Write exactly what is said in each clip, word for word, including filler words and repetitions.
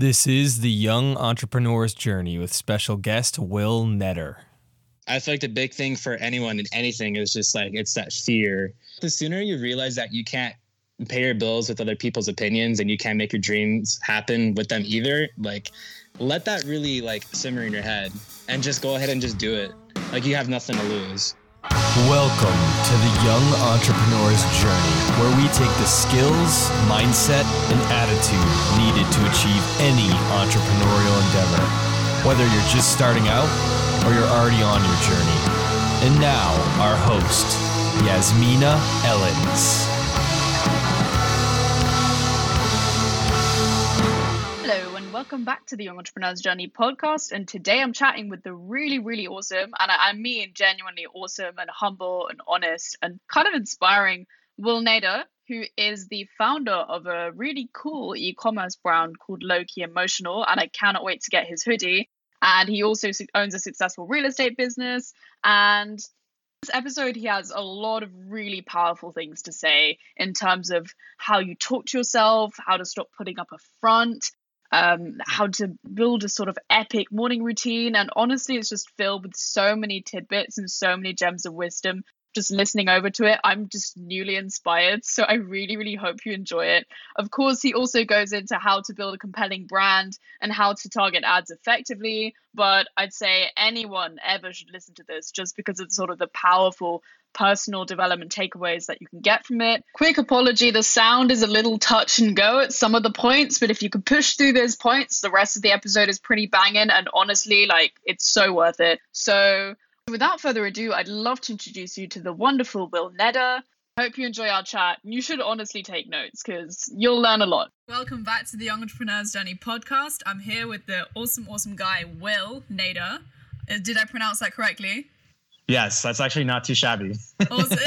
This is the Young Entrepreneur's Journey with special guest Will Neder. I feel like the big thing for anyone in anything is just like, it's that fear. The sooner you realize that you can't pay your bills with other people's opinions and you can't make your dreams happen with them either, like, let that really like simmer in your head and just go ahead and just do it. Like, you have nothing to lose. Welcome to the Young Entrepreneur's Journey, where we take the skills, mindset, and attitude needed to achieve any entrepreneurial endeavor, whether you're just starting out or you're already on your journey. And now, our host, Yasmina Ellens. Hello, and welcome back to the Young Entrepreneur's Journey podcast. And today I'm chatting with the really, really awesome, and I mean genuinely awesome and humble and honest and kind of inspiring Will Neder, who is the founder of a really cool e-commerce brand called Lowkey Emotional, and I cannot wait to get his hoodie. And he also owns a successful real estate business. And this episode, he has a lot of really powerful things to say in terms of how you talk to yourself, how to stop putting up a front, um, how to build a sort of epic morning routine. And honestly, it's just filled with so many tidbits and so many gems of wisdom. Just listening over to it, I'm just newly inspired. So I really, really hope you enjoy it. Of course, he also goes into how to build a compelling brand and how to target ads effectively. But I'd say anyone ever should listen to this just because it's sort of the powerful personal development takeaways that you can get from it. Quick apology, the sound is a little touch and go at some of the points, but if you can push through those points, the rest of the episode is pretty banging. And honestly, like, it's so worth it. So without further ado, I'd love to introduce you to the wonderful Will Neder. Hope you enjoy our chat. You should honestly take notes because you'll learn a lot. Welcome back to the Young Entrepreneur's Journey podcast. I'm here with the awesome, awesome guy, Will Neder. Uh, did I pronounce that correctly? Yes, that's actually not too shabby. Awesome.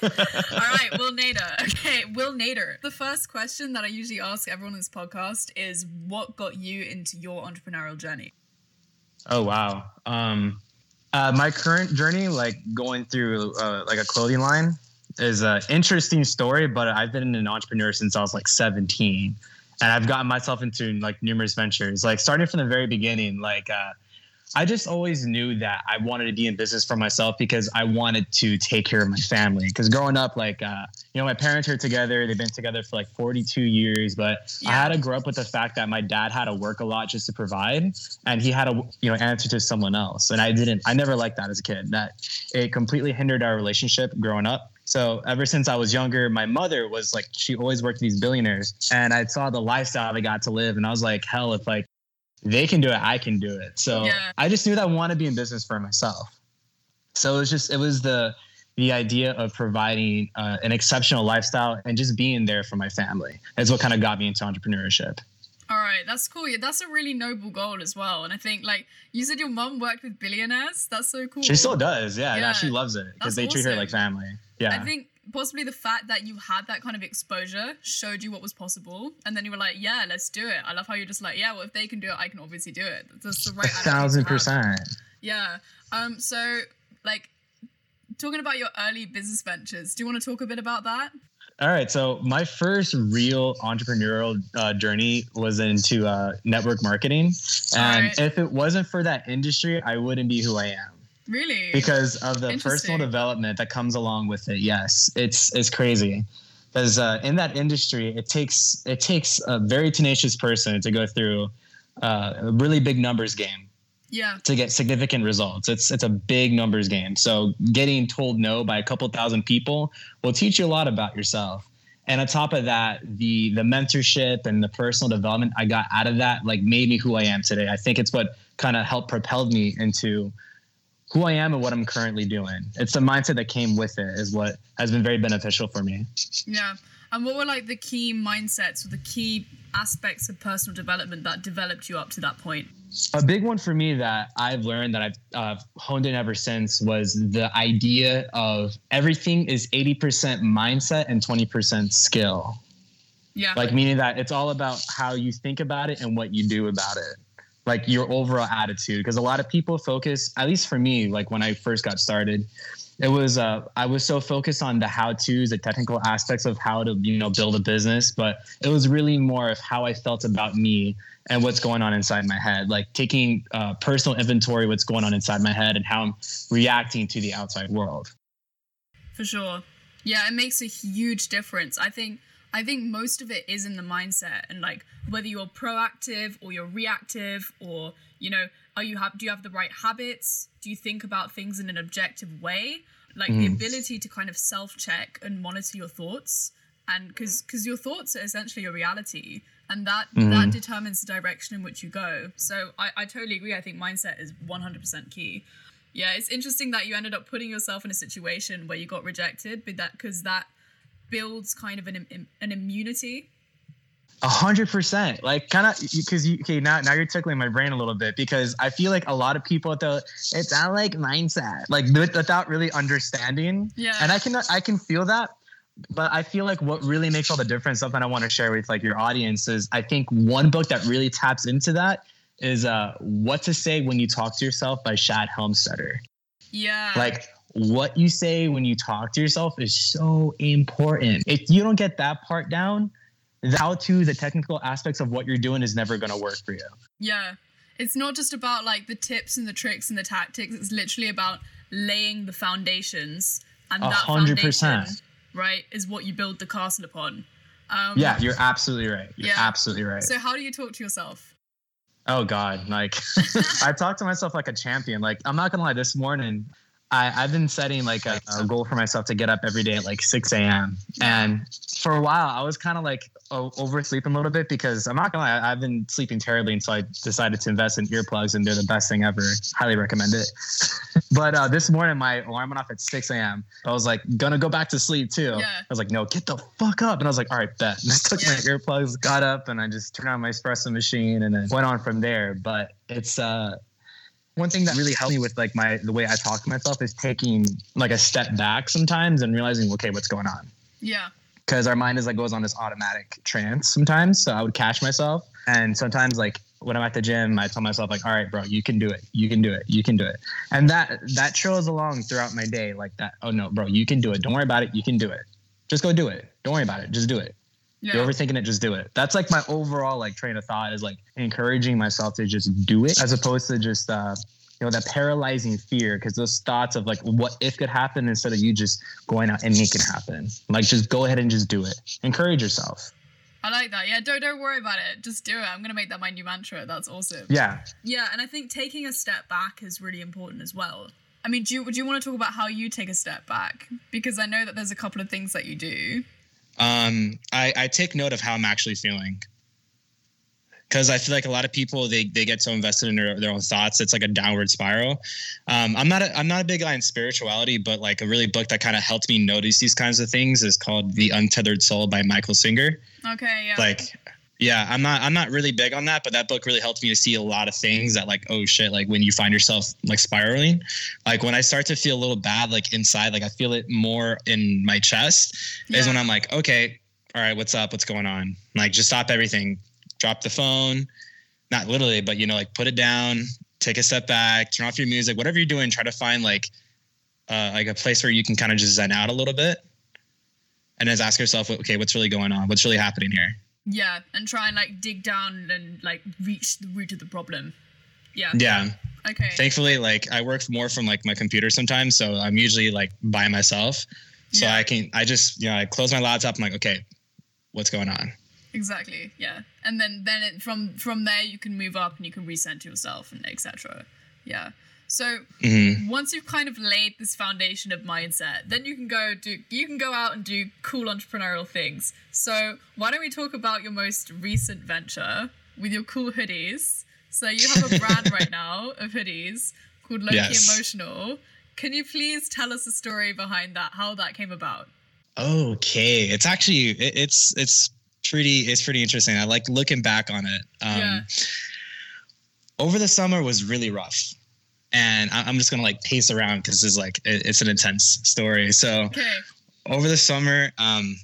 All right, Will Neder. Okay, Will Neder. The first question that I usually ask everyone in this podcast is, what got you into your entrepreneurial journey? Oh, wow. Um... Uh, my current journey, like going through uh, like a clothing line, is an interesting story, but I've been an entrepreneur since I was like seventeen, and I've gotten myself into like numerous ventures, like starting from the very beginning. Like uh, I just always knew that I wanted to be in business for myself because I wanted to take care of my family. Because growing up, like, uh, you know, my parents are together. They've been together for like forty-two years, but yeah. I had to grow up with the fact that my dad had to work a lot just to provide, and he had to, you know, answer to someone else. And I didn't, I never liked that as a kid. That it completely hindered our relationship growing up. So ever since I was younger, my mother was like, she always worked with these billionaires, and I saw the lifestyle they got to live. And I was like, hell, if like they can do it, I can do it. So yeah. I just knew that I wanted to be in business for myself. So it was just, it was the, the idea of providing uh, an exceptional lifestyle and just being there for my family is what kind of got me into entrepreneurship. All right. That's cool. Yeah, that's a really noble goal as well. And I think, like you said, your mom worked with billionaires. That's so cool. She still does. Yeah. Yeah, yeah, she loves it because they awesome. Treat her like family. Yeah. I think possibly the fact that you had that kind of exposure showed you what was possible. And then you were like, yeah, let's do it. I love how you're just like, yeah, well, if they can do it, I can obviously do it. That's the right attitude to have. A thousand percent. Yeah. Um. So like, talking about your early business ventures, do you want to talk a bit about that? All right. So my first real entrepreneurial uh, journey was into uh, network marketing. And right. if it wasn't for that industry, I wouldn't be who I am. Really? Because of the personal development that comes along with it. Yes. It's it's crazy. Because uh, in that industry, it takes it takes a very tenacious person to go through uh, a really big numbers game. Yeah. To get significant results. It's it's a big numbers game. So getting told no by a couple thousand people will teach you a lot about yourself. And on top of that, the the mentorship and the personal development I got out of that, like, made me who I am today. I think it's what kind of helped propel me into who I am and what I'm currently doing. It's the mindset that came with it is what has been very beneficial for me. Yeah. And what were like the key mindsets or the key aspects of personal development that developed you up to that point? A big one for me that I've learned that I've uh, honed in ever since was the idea of everything is eighty percent mindset and twenty percent skill. Yeah. Like, meaning that it's all about how you think about it and what you do about it. Like, your overall attitude. Because a lot of people focus, at least for me, like when I first got started, it was, uh, I was so focused on the how-tos, the technical aspects of how to, you know, build a business, but it was really more of how I felt about me and what's going on inside my head, like taking uh, personal inventory, what's going on inside my head and how I'm reacting to the outside world. For sure. Yeah, it makes a huge difference. I think I think most of it is in the mindset, and like whether you're proactive or you're reactive, or, you know, are you have do you have the right habits? Do you think about things in an objective way? Like mm. the ability to kind of self-check and monitor your thoughts, and because because your thoughts are essentially your reality, and that mm. that determines the direction in which you go. So I, I totally agree. I think mindset is one hundred percent key. Yeah, it's interesting that you ended up putting yourself in a situation where you got rejected, but that because that builds kind of an an immunity. A hundred percent, like kind of because you okay now now you're tickling my brain a little bit, because I feel like a lot of people though it's not like mindset like without really understanding. Yeah, and I can I can feel that. But I feel like what really makes all the difference, something I want to share with like your audience, is I think one book that really taps into that is uh, What to Say When You Talk to Yourself by Shad Helmstetter. Yeah. Like what you say when you talk to yourself is so important. If you don't get that part down, the how to, the technical aspects of what you're doing is never going to work for you. Yeah. It's not just about like the tips and the tricks and the tactics. It's literally about laying the foundations, and that foundation, right, is what you build the castle upon. Um, yeah, you're absolutely right. You're yeah. absolutely right. So how do you talk to yourself? Oh God, like I talk to myself like a champion. Like I'm not gonna lie, this morning I, I've been setting like a, a goal for myself to get up every day at like six a.m. And for a while I was kind of like o- oversleeping a little bit, because I'm not gonna lie, I, I've been sleeping terribly until I decided to invest in earplugs, and they're the best thing ever. Highly recommend it. But uh, this morning my alarm went off at six a.m. I was like gonna go back to sleep too. Yeah. I was like, no, get the fuck up. And I was like, all right, bet. And I took yeah. my earplugs, got up, and I just turned on my espresso machine, and then went on from there. But it's uh. One thing that really helped me with like my the way I talk to myself is taking like a step back sometimes and realizing, okay, what's going on? Yeah. Because our mind is like goes on this automatic trance sometimes. So I would catch myself, and sometimes like when I'm at the gym, I tell myself like, all right, bro, you can do it. You can do it. You can do it. And that that trails along throughout my day like that. Oh no, bro, you can do it. Don't worry about it. You can do it. Just go do it. Don't worry about it. Just do it. Yeah. You're overthinking it, just do it. That's like my overall like train of thought, is like encouraging myself to just do it, as opposed to just uh you know that paralyzing fear, because those thoughts of like what if could happen, instead of you just going out and making it happen. Like just go ahead and just do it. Encourage yourself. I like that. Yeah, don't don't worry about it. Just do it. I'm gonna make that my new mantra. That's awesome. Yeah. Yeah, and I think taking a step back is really important as well. I mean, do you, do you want to talk about how you take a step back? Because I know that there's a couple of things that you do. Um, I, I take note of how I'm actually feeling, because I feel like a lot of people, they, they get so invested in their, their own thoughts. It's like a downward spiral. Um, I'm not, a, I'm not a big guy in spirituality, but like a really book that kind of helped me notice these kinds of things is called The Untethered Soul by Michael Singer. Okay. Yeah. Like, yeah, I'm not, I'm not really big on that, but that book really helped me to see a lot of things that like, oh shit, like when you find yourself like spiraling, like when I start to feel a little bad, like inside, like I feel it more in my chest yeah. is when I'm like, okay, all right, what's up? What's going on? Like just stop everything, drop the phone, not literally, but you know, like put it down, take a step back, turn off your music, whatever you're doing, try to find like, uh, like a place where you can kind of just zen out a little bit, and just ask yourself, okay, what's really going on? What's really happening here? Yeah, and try and like dig down and like reach the root of the problem. Yeah. Yeah. Okay. Thankfully, like I work more from like my computer sometimes, so I'm usually like by myself. So yeah. I can, I just, you know, I close my laptop. I'm like, okay, what's going on? Exactly. Yeah. And then, then it, from, from there you can move up and you can recenter yourself and et cetera. Yeah. So mm-hmm. once you've kind of laid this foundation of mindset, then you can go do you can go out and do cool entrepreneurial things. So why don't we talk about your most recent venture with your cool hoodies? So you have a brand right now of hoodies called Lowkey yes. Emotional. Can you please tell us the story behind that? How that came about? Okay, it's actually it, it's it's pretty it's pretty interesting. I like looking back on it. Um, yeah. Over the summer was really rough. And I'm just going to like pace around because it's like, it's an intense story. So okay. over the summer, um,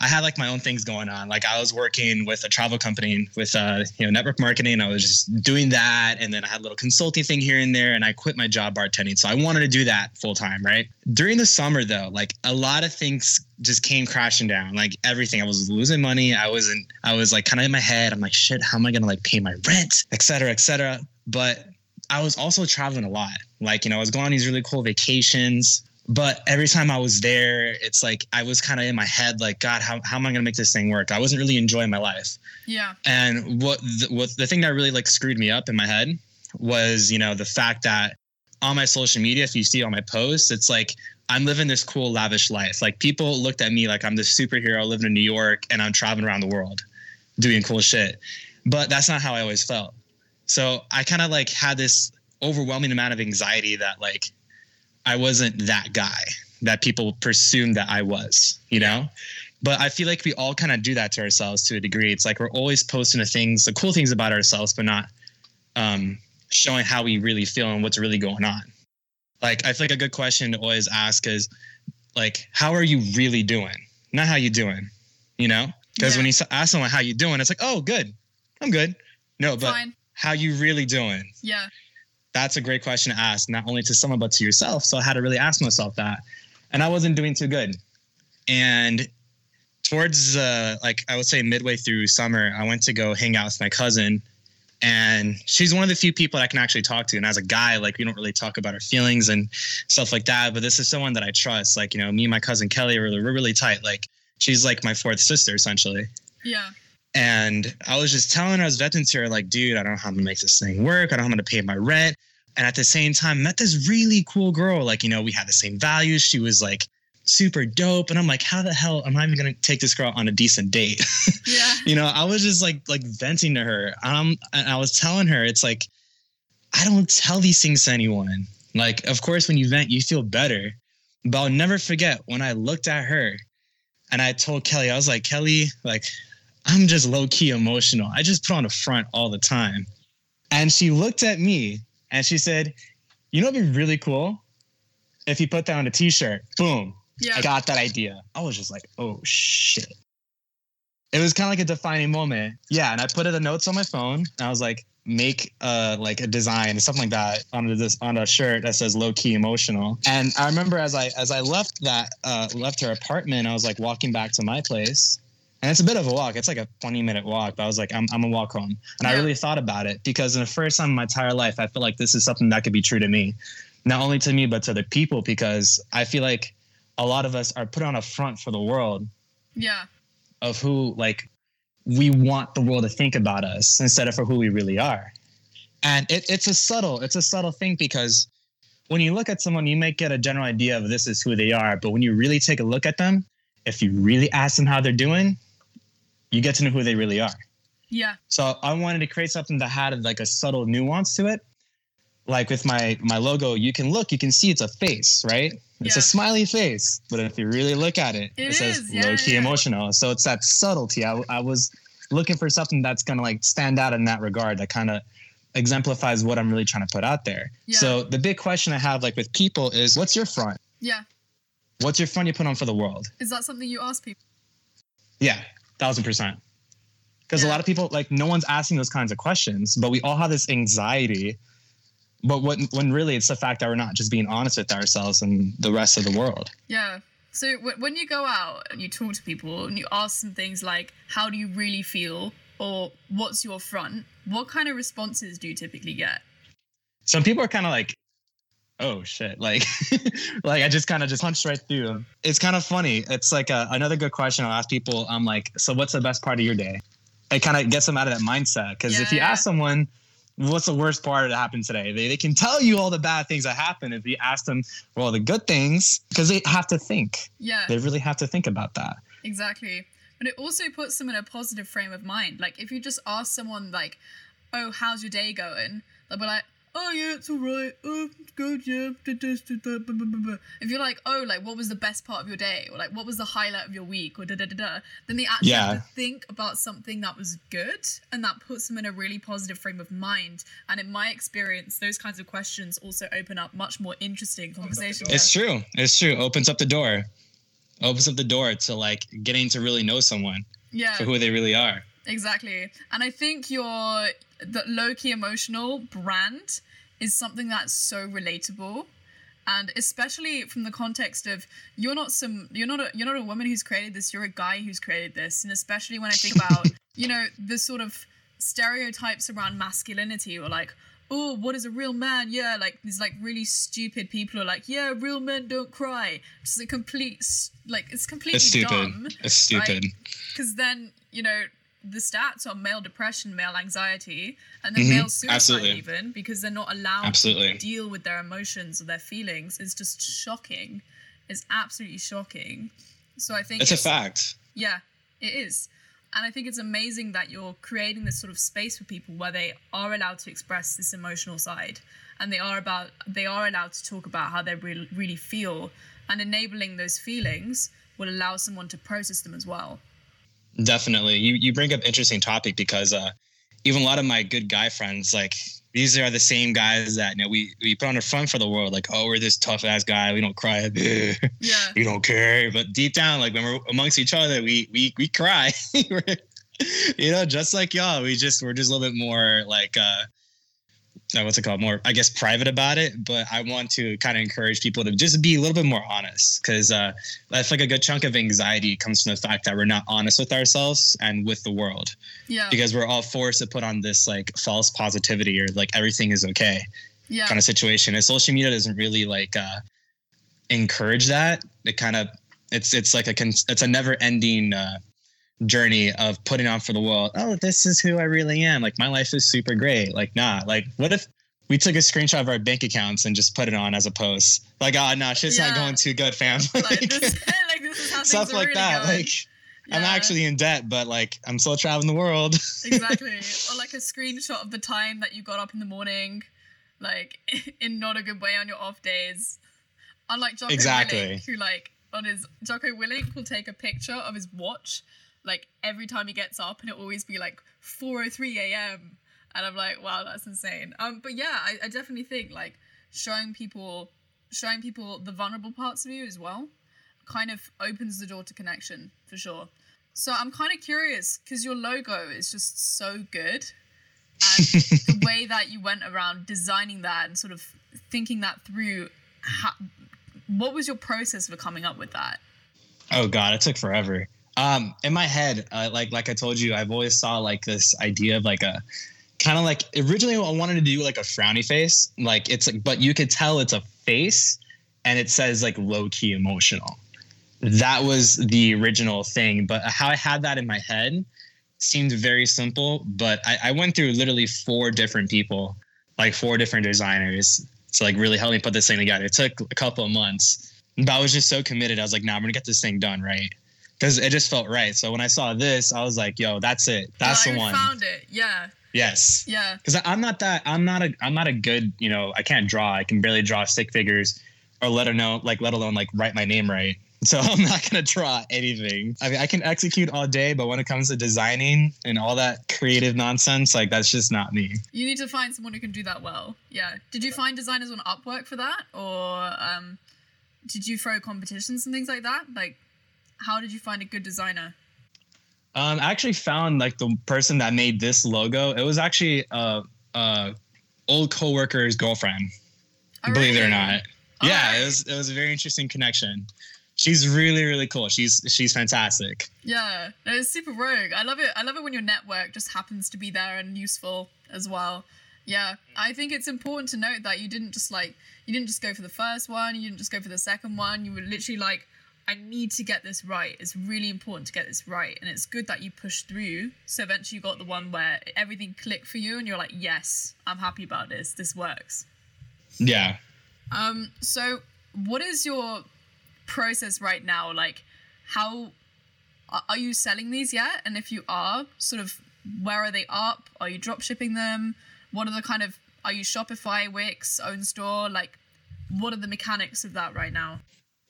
I had like my own things going on. Like I was working with a travel company with, uh, you know, network marketing. I was just doing that. And then I had a little consulting thing here and there, and I quit my job bartending. So I wanted to do that full time. Right. During the summer though, like a lot of things just came crashing down. Like everything, I was losing money. I wasn't, I was like kind of in my head. I'm like, shit, how am I going to like pay my rent, et cetera, et cetera. But I was also traveling a lot. Like, you know, I was going on these really cool vacations. But every time I was there, it's like I was kind of in my head, like, God, how how am I going to make this thing work? I wasn't really enjoying my life. Yeah. And what the, what the thing that really like screwed me up in my head was, you know, the fact that on my social media, if you see all my posts, it's like I'm living this cool, lavish life. Like people looked at me like I'm this superhero living in New York and I'm traveling around the world doing cool shit. But that's not how I always felt. So I kind of like had this overwhelming amount of anxiety that like, I wasn't that guy that people presumed that I was, you know? But I feel like we all kind of do that to ourselves to a degree. It's like we're always posting the things, the cool things about ourselves, but not um, showing how we really feel and what's really going on. Like, I feel like a good question to always ask is, like, how are you really doing? Not how you doing, you know? Because yeah. when you ask someone how you doing, it's like, oh, good. I'm good. No, but Fine. How you really doing? Yeah. That's a great question to ask, not only to someone, but to yourself. So I had to really ask myself that. And I wasn't doing too good. And towards, uh, like, I would say midway through summer, I went to go hang out with my cousin. And she's one of the few people that I can actually talk to. And as a guy, like, we don't really talk about our feelings and stuff like that. But this is someone that I trust. Like, you know, me and my cousin Kelly, were we're really tight. Like, she's like my fourth sister, essentially. Yeah. And I was just telling her, I was venting to her, like, dude, I don't know how I'm going to make this thing work. I don't know how I'm going to pay my rent. And at the same time, met this really cool girl. Like, you know, we had the same values. She was like super dope. And I'm like, how the hell am I even going to take this girl on a decent date? Yeah. You know, I was just like, like venting to her. Um, and I was telling her, it's like, I don't tell these things to anyone. Like, of course, when you vent, you feel better. But I'll never forget when I looked at her and I told Kelly, I was like, Kelly, like, I'm just low-key emotional. I just put on a front all the time. And she looked at me and she said, you know, it'd be really cool if you put that on a t-shirt. Boom. Yeah. I got that idea. I was just like, oh shit. It was kind of like a defining moment. Yeah. And I put in the notes on my phone and I was like, make uh like a design or something like that on this on a shirt that says low-key emotional. And I remember as I as I left that uh left her apartment, I was like walking back to my place. And it's a bit of a walk. It's like a twenty minute walk. But I was like, I'm I'm a walk home. And yeah. I really thought about it because in the first time in my entire life, I feel like this is something that could be true to me, not only to me, but to other people, because I feel like a lot of us are put on a front for the world. Yeah. Of who, like, we want the world to think about us instead of for who we really are. And it, it's a subtle, it's a subtle thing, because when you look at someone, you might get a general idea of this is who they are. But when you really take a look at them, if you really ask them how they're doing, you get to know who they really are. Yeah. So I wanted to create something that had like a subtle nuance to it. Like with my, my logo, you can look, you can see it's a face, right? Yeah. It's a smiley face. But if you really look at it, it, it says yeah, low-key yeah. emotional. So it's that subtlety. I, I was looking for something that's going to like stand out in that regard, that kind of exemplifies what I'm really trying to put out there. Yeah. So the big question I have like with people is, what's your front? Yeah. What's your front you put on for the world? Is that something you ask people? Yeah. Thousand percent. Because yeah. a lot of people, like, no one's asking those kinds of questions, but we all have this anxiety. But what, when really it's the fact that we're not just being honest with ourselves and the rest of the world. Yeah. So w- when you go out and you talk to people and you ask them things like, how do you really feel? Or what's your front? What kind of responses do you typically get? Some people are kind of like, oh shit. Like, like I just kind of just punched right through them. It's kind of funny. It's like a, another good question I'll ask people. I'm like, so what's the best part of your day? It kind of gets them out of that mindset. Cause yeah, if you yeah. ask someone, what's the worst part that happened today? They, they can tell you all the bad things that happened. If you ask them, well, the good things, cause they have to think. Yeah. They really have to think about that. Exactly. But it also puts them in a positive frame of mind. Like if you just ask someone like, oh, how's your day going? They'll be like, oh yeah, it's all right. Oh, it's good, yeah. If you're like, oh, like what was the best part of your day, or like what was the highlight of your week, or da da da da, then they actually yeah. have to think about something that was good, and that puts them in a really positive frame of mind. And in my experience, those kinds of questions also open up much more interesting conversations. It's true. It's true. Opens up the door. opens up the door to like getting to really know someone yeah. for who they really are. Exactly. And I think your the Lowkey Emotional brand is something that's so relatable. And especially from the context of you're not some you're not a, you're not a woman who's created this, you're a guy who's created this. And especially when I think about, you know, the sort of stereotypes around masculinity or like, oh, what is a real man? Yeah, like these like really stupid people are like, yeah, real men don't cry. It's a complete like it's completely it's stupid. dumb. It's stupid. Because right? then, you know, the stats on male depression, male anxiety, and then mm-hmm. male suicide Absolutely. even, because they're not allowed Absolutely. to deal with their emotions or their feelings, is just shocking. It's absolutely shocking. So I think it's, it's a fact. Yeah, it is. And I think it's amazing that you're creating this sort of space for people where they are allowed to express this emotional side, and they are about they are allowed to talk about how they re- really feel, and enabling those feelings will allow someone to process them as well. Definitely. You you bring up interesting topic because uh, even a lot of my good guy friends, like these are the same guys that, you know, we, we put on a front for the world, like, oh, we're this tough ass guy. We don't cry. Yeah. We don't care. But deep down, like when we're amongst each other, we, we, we cry, you know, just like y'all, we just, we're just a little bit more like, uh, what's it called? More, I guess, private about it. But I want to kind of encourage people to just be a little bit more honest, because uh, that's like a good chunk of anxiety comes from the fact that we're not honest with ourselves and with the world. Yeah. Because we're all forced to put on this like false positivity or like everything is okay yeah. kind of situation. And social media doesn't really like uh, encourage that. It kind of it's it's like a it's a never ending uh, journey of putting on for the world. Oh, this is who I really am. Like my life is super great. Like, nah, like what if we took a screenshot of our bank accounts and just put it on as a post? Like, oh no, nah, shit's yeah. not going too good, fam. Like, this, like this is how stuff like really that. Going. Like yeah. I'm actually in debt, but like I'm still traveling the world. Exactly. Or like a screenshot of the time that you got up in the morning, like in not a good way on your off days. Unlike Jocko exactly. Willink, who like on his Jocko Willink will take a picture of his watch like every time he gets up, and it'll always be like four oh three a.m. and I'm like, wow, that's insane. Um but yeah, I, I definitely think like showing people showing people the vulnerable parts of you as well kind of opens the door to connection for sure. So I'm kind of curious, because your logo is just so good, and the way that you went around designing that and sort of thinking that through, how, what was your process for coming up with that? Oh god, it took forever. Um, in my head, uh, like like I told you, I've always saw like this idea of like a kind of like originally I wanted to do like a frowny face, like it's like, but you could tell it's a face and it says like low-key emotional. That was the original thing, but how I had that in my head seemed very simple. But I, I went through literally four different people, like four different designers to like really help me put this thing together. It took a couple of months, but I was just so committed. I was like, nah, I'm gonna get this thing done right. Because it just felt right. So when I saw this, I was like, yo, that's it. That's yeah, the I one. I found it. Yeah. Yes. Yeah. Because I'm not that, I'm not a, I'm not a good, you know, I can't draw. I can barely draw stick figures or let alone, like, let alone, like, write my name right. So I'm not going to draw anything. I mean, I can execute all day, but when it comes to designing and all that creative nonsense, like, that's just not me. You need to find someone who can do that well. Yeah. Did you find designers on Upwork for that? Or um, did you throw competitions and things like that? Like, how did you find a good designer? Um, I actually found like the person that made this logo. It was actually uh, uh, old coworker's girlfriend. Oh, believe really? it or not. All yeah, right. it was it was a very interesting connection. She's really really cool. She's she's fantastic. Yeah, no, it's super rogue. I love it. I love it when your network just happens to be there and useful as well. Yeah, I think it's important to note that you didn't just like you didn't just go for the first one. You didn't just go for the second one. You were literally like, I need to get this right. It's really important to get this right. And it's good that you pushed through. So eventually you got the one where everything clicked for you and you're like, yes, I'm happy about this. This works. Yeah. Um. So what is your process right now? Like, how are you selling these yet? And if you are, sort of, where are they up? Are you drop shipping them? What are the kind of, are you Shopify, Wix, own store? Like, what are the mechanics of that right now?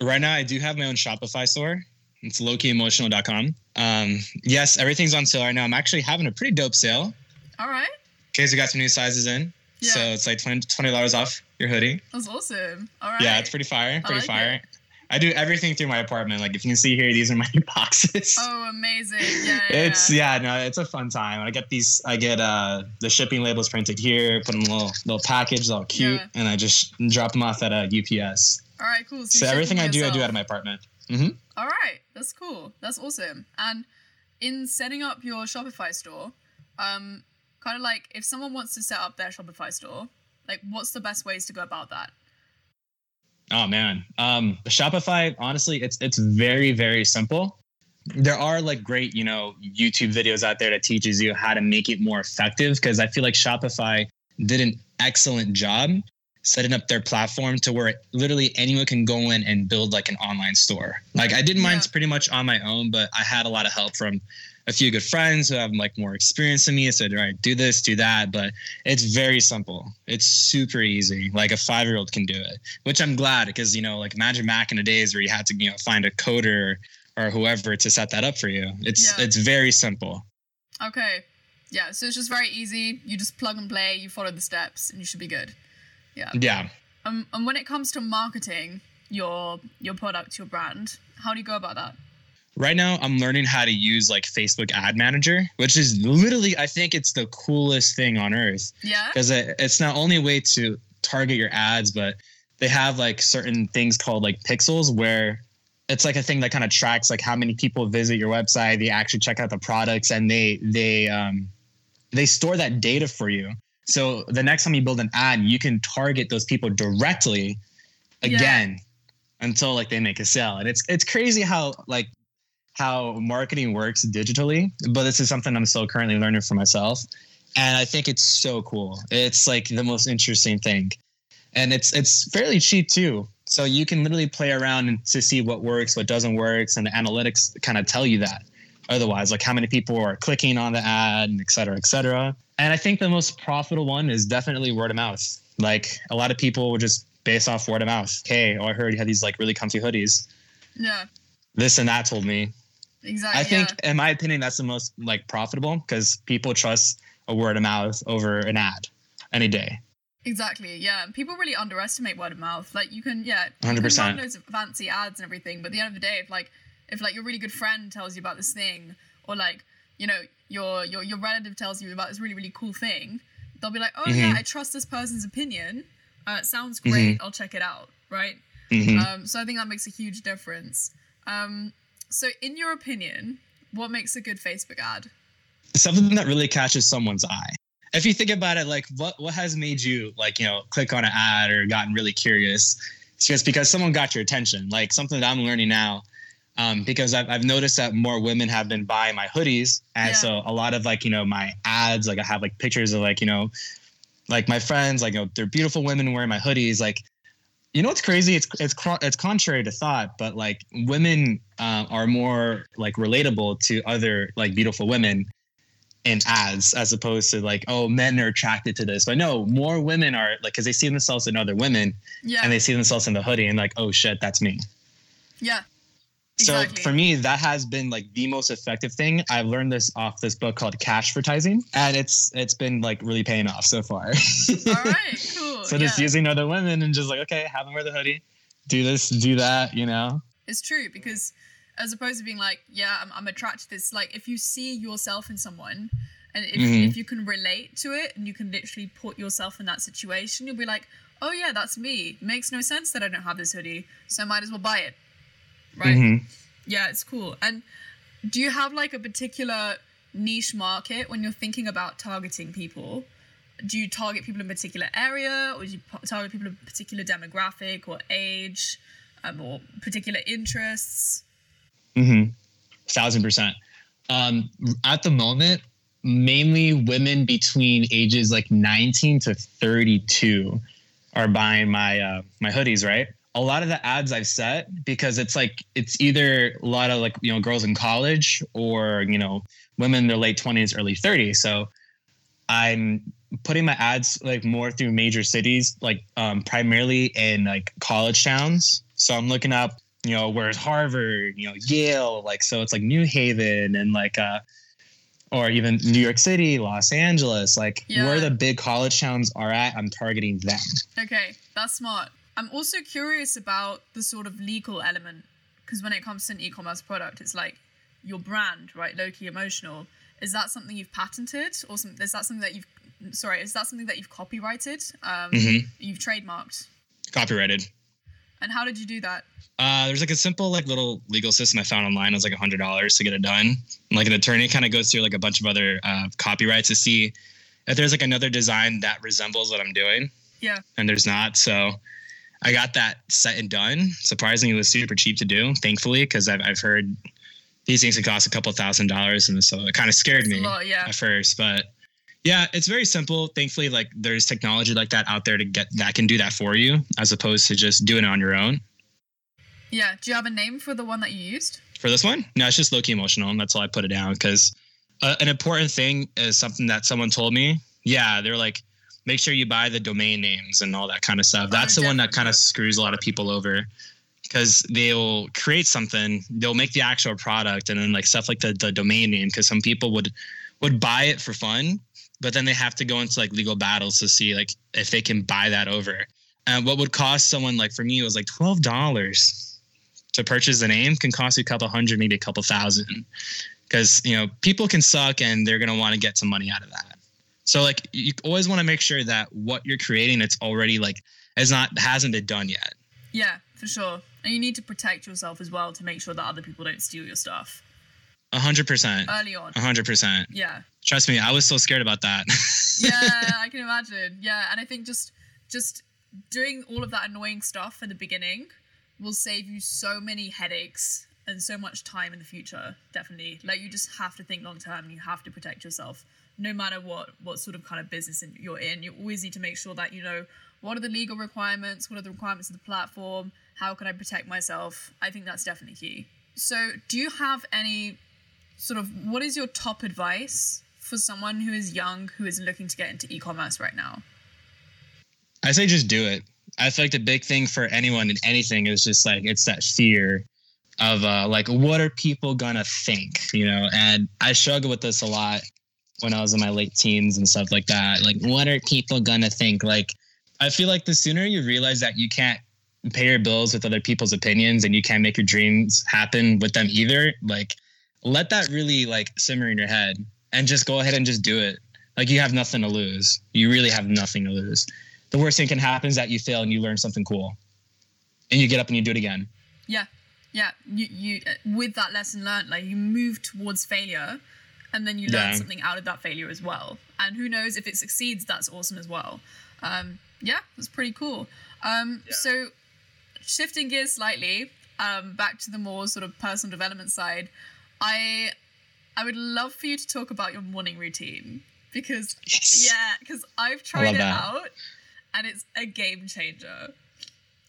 Right now, I do have my own Shopify store. It's lowkey emotional dot com. Um, yes, everything's on sale right now. I'm actually having a pretty dope sale. All right. Because we got some new sizes in. Yeah. So it's like twenty dollars off your hoodie. That's awesome. All right. Yeah, it's pretty fire. Pretty like fire. It. I do everything through my apartment. Like if you can see here, these are my boxes. Oh, amazing. Yeah. yeah it's yeah. yeah, no, it's a fun time. I get these, I get uh, the shipping labels printed here, put them in a little, little package, all cute. Yeah. And I just drop them off at uh, U P S. All right, cool. So, so everything I do, I do out of my apartment. Mm-hmm. All right. That's cool. That's awesome. And in setting up your Shopify store, um, kind of like if someone wants to set up their Shopify store, like what's the best ways to go about that? Oh man, um, Shopify. Honestly, it's it's very very simple. There are like great you know YouTube videos out there that teaches you how to make it more effective, because I feel like Shopify did an excellent job setting up their platform to where literally anyone can go in and build like an online store. Like I did mine yeah. pretty much on my own, but I had a lot of help from a few good friends who have like more experience than me. I said, all right, do this, do that. But it's very simple. It's super easy. Like a five-year-old can do it, which I'm glad, because, you know, like imagine back in the days where you had to, you know, find a coder or whoever to set that up for you. It's yeah. it's very simple. Okay. Yeah. So it's just very easy. You just plug and play, you follow the steps and you should be good. Yeah. Yeah. Um, and when it comes to marketing your, your product, your brand, how do you go about that? Right now, I'm learning how to use like Facebook Ad Manager, which is literally, I think it's the coolest thing on earth. Yeah. Because it, it's not only a way to target your ads, but they have like certain things called like pixels, where it's like a thing that kind of tracks like how many people visit your website, they actually check out the products, and they they um, they store that data for you. So the next time you build an ad, you can target those people directly again yeah. until like they make a sale. And it's it's crazy how like. how marketing works digitally, but this is something I'm still currently learning for myself. And I think it's so cool. It's like the most interesting thing. And it's it's fairly cheap too. So you can literally play around and to see what works, what doesn't work, and the analytics kind of tell you that. Otherwise, like how many people are clicking on the ad, and et cetera, et cetera. And I think the most profitable one is definitely word of mouth. Like a lot of people will just base off word of mouth. Hey, oh, I heard you have these like really comfy hoodies. Yeah. This and that told me. Exactly. I think, yeah. in my opinion, that's the most like profitable, because people trust a word of mouth over an ad any day. Exactly. Yeah. And people really underestimate word of mouth. Like you can, yeah, one hundred percent. You can run loads of fancy ads and everything, but at the end of the day, if like, if like your really good friend tells you about this thing, or like, you know, your, your, your relative tells you about this really, really cool thing, they'll be like, oh mm-hmm. yeah, I trust this person's opinion. Uh, it sounds great. Mm-hmm. I'll check it out. Right. Mm-hmm. Um, so I think that makes a huge difference. Um, So in your opinion, what makes a good Facebook ad? Something that really catches someone's eye. If you think about it, like what, what has made you like, you know, click on an ad or gotten really curious? It's just because someone got your attention, like something that I'm learning now, um, because I've, I've noticed that more women have been buying my hoodies. And yeah. so a lot of like, you know, my ads, like I have like pictures of like, you know, like my friends, like, you know, they're beautiful women wearing my hoodies. Like, you know what's crazy? It's it's it's contrary to thought, but like women uh, are more like relatable to other like beautiful women in ads, as opposed to like, oh, men are attracted to this. But no, more women are like, because they see themselves in other women yeah. and they see themselves in the hoodie and like, oh shit, that's me. Yeah. Exactly. So for me, that has been like the most effective thing. I've learned this off this book called Cashvertising, and it's it's been like really paying off so far. All right, cool. So yeah. just using other women and just like, okay, have them wear the hoodie, do this, do that, you know. It's true, because as opposed to being like, yeah, I'm, I'm attracted to this. Like if you see yourself in someone, and if, mm-hmm. if you can relate to it, and you can literally put yourself in that situation, you'll be like, oh yeah, that's me. Makes no sense that I don't have this hoodie, so I might as well buy it. Right. Mm-hmm. Yeah, it's cool. And do you have like a particular niche market when you're thinking about targeting people? Do you target people in a particular area, or do you target people in a particular demographic or age, um, or particular interests? Mm-hmm. Thousand percent. Um, at the moment, mainly women between ages like nineteen to thirty-two are buying my uh, my hoodies, right? A lot of the ads I've set, because it's like, it's either a lot of like, you know, girls in college, or, you know, women in their late twenties, early thirties. So I'm putting my ads like more through major cities, like um, primarily in like college towns. So I'm looking up, you know, where's Harvard, you know, Yale, like, so it's like New Haven and like, uh, or even New York City, Los Angeles, like yeah. where the big college towns are at, I'm targeting them. Okay. That's smart. I'm also curious about the sort of legal element, because when it comes to an e-commerce product, it's like your brand, right? Lowkey Emotional. Is that something you've patented, or some, is that something that you've, sorry, is that something that you've copyrighted? Um, mm-hmm. You've trademarked? Copyrighted. And how did you do that? Uh, there's like a simple like little legal system I found online. It was like one hundred dollars to get it done. And like an attorney kind of goes through like a bunch of other uh, copyrights to see if there's like another design that resembles what I'm doing. Yeah. And there's not. So I got that set and done. Surprisingly, it was super cheap to do, thankfully, because I've, I've heard these things could cost a couple thousand dollars. And so it kind of scared That's me lot, yeah. at first. But yeah, it's very simple. Thankfully, like there's technology like that out there to get that can do that for you, as opposed to just doing it on your own. Yeah. Do you have a name for the one that you used? For this one? No, it's just Lowkey Emotional. And that's all I put it down, because uh, an important thing is something that someone told me. Yeah. They're like, make sure you buy the domain names and all that kind of stuff. That's oh, the definitely. one that kind of screws a lot of people over, because they'll create something, they'll make the actual product, and then like stuff like the, the domain name, because some people would, would buy it for fun. But then they have to go into like legal battles to see like if they can buy that over. And what would cost someone, like for me, it was like twelve dollars to purchase the name, can cost you a couple hundred, maybe a couple thousand. Because, you know, people can suck and they're going to want to get some money out of that. So like you always want to make sure that what you're creating, it's already like, it's not, hasn't been done yet. Yeah, for sure. And you need to protect yourself as well to make sure that other people don't steal your stuff. A hundred percent. Early on. A hundred percent. Yeah. Trust me, I was so scared about that. Yeah, I can imagine. Yeah. And I think just just doing all of that annoying stuff in the beginning will save you so many headaches and so much time in the future. Definitely. Like you just have to think long term. You have to protect yourself no matter what, what sort of kind of business you're in. You always need to make sure that you know what are the legal requirements, what are the requirements of the platform, how can I protect myself? I think that's definitely key. So do you have any... sort of what is your top advice for someone who is young, who is looking to get into e-commerce right now? I say just do it. I feel like the big thing for anyone in anything is just like, it's that fear of uh, like, what are people gonna think, you know? And I struggled with this a lot when I was in my late teens and stuff like that. Like, what are people gonna think? Like, I feel like the sooner you realize that you can't pay your bills with other people's opinions and you can't make your dreams happen with them either, like, let that really like simmer in your head and just go ahead and just do it. Like you have nothing to lose. You really have nothing to lose. The worst thing can happen is that you fail and you learn something cool and you get up and you do it again. Yeah. Yeah. You, you with that lesson learned, like you move towards failure and then you learn yeah. something out of that failure as well. And who knows, if it succeeds, that's awesome as well. Um, yeah, that's pretty cool. Um, yeah. So shifting gears slightly um, back to the more sort of personal development side, I I would love for you to talk about your morning routine, because yes. yeah, because I've tried it that. out and it's a game changer.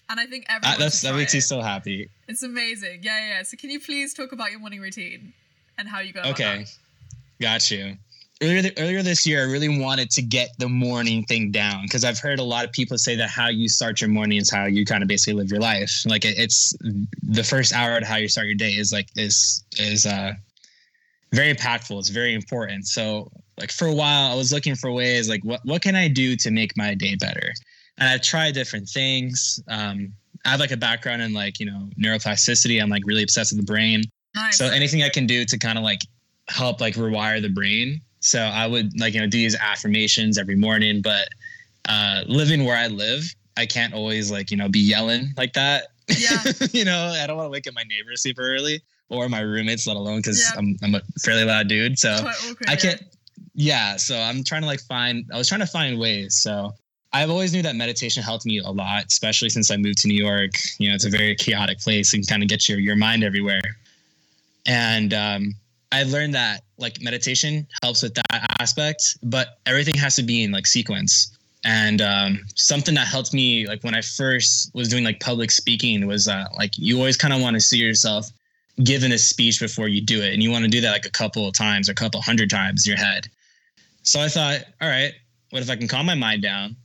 And I think everyone uh, that's, that makes it. you so happy. It's amazing. Yeah, yeah, yeah. So can you please talk about your morning routine and how you go about Okay, that? Got you. Earlier, th- earlier this year, I really wanted to get the morning thing down, because I've heard a lot of people say that how you start your morning is how you kind of basically live your life. Like it, it's the first hour to how you start your day is like is is uh, very impactful. It's very important. So like for a while, I was looking for ways like what what can I do to make my day better? And I've tried different things. Um, I have like a background in like, you know, neuroplasticity. I'm like really obsessed with the brain. Nice. So anything I can do to kind of like help like rewire the brain. So I would like, you know, do these affirmations every morning, but uh, living where I live, I can't always like, you know, be yelling like that. Yeah. You know, I don't want to wake up my neighbors super early or my roommates, let alone because yeah. I'm, I'm a fairly loud dude. So awkward, I can't. Yeah. yeah. So I'm trying to like find I was trying to find ways. So I've always knew that meditation helped me a lot, especially since I moved to New York. You know, it's a very chaotic place and kind of get your, your mind everywhere. And um, I learned that like meditation helps with that aspect, but everything has to be in like sequence. And um, something that helped me like when I first was doing like public speaking was uh, like you always kind of want to see yourself giving a speech before you do it. And you want to do that like a couple of times or a couple hundred times in your head. So I thought, all right, what if I can calm my mind down?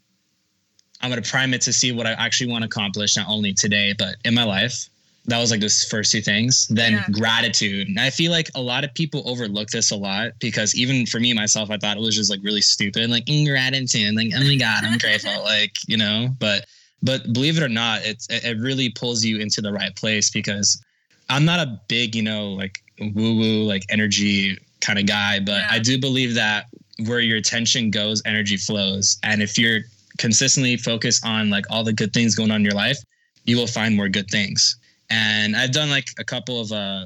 I'm going to prime it to see what I actually want to accomplish, not only today, but in my life. That was like those first two things. Then yeah. gratitude. And I feel like a lot of people overlook this a lot, because even for me, myself, I thought it was just like really stupid. Like ingratitude. Like, oh my God, I'm grateful. Like, you know, but But believe it or not, it's, it really pulls you into the right place, because I'm not a big, you know, like woo-woo, like energy kind of guy, but yeah. I do believe that where your attention goes, energy flows. And if you're consistently focused on like all the good things going on in your life, you will find more good things. And I've done like a couple of uh,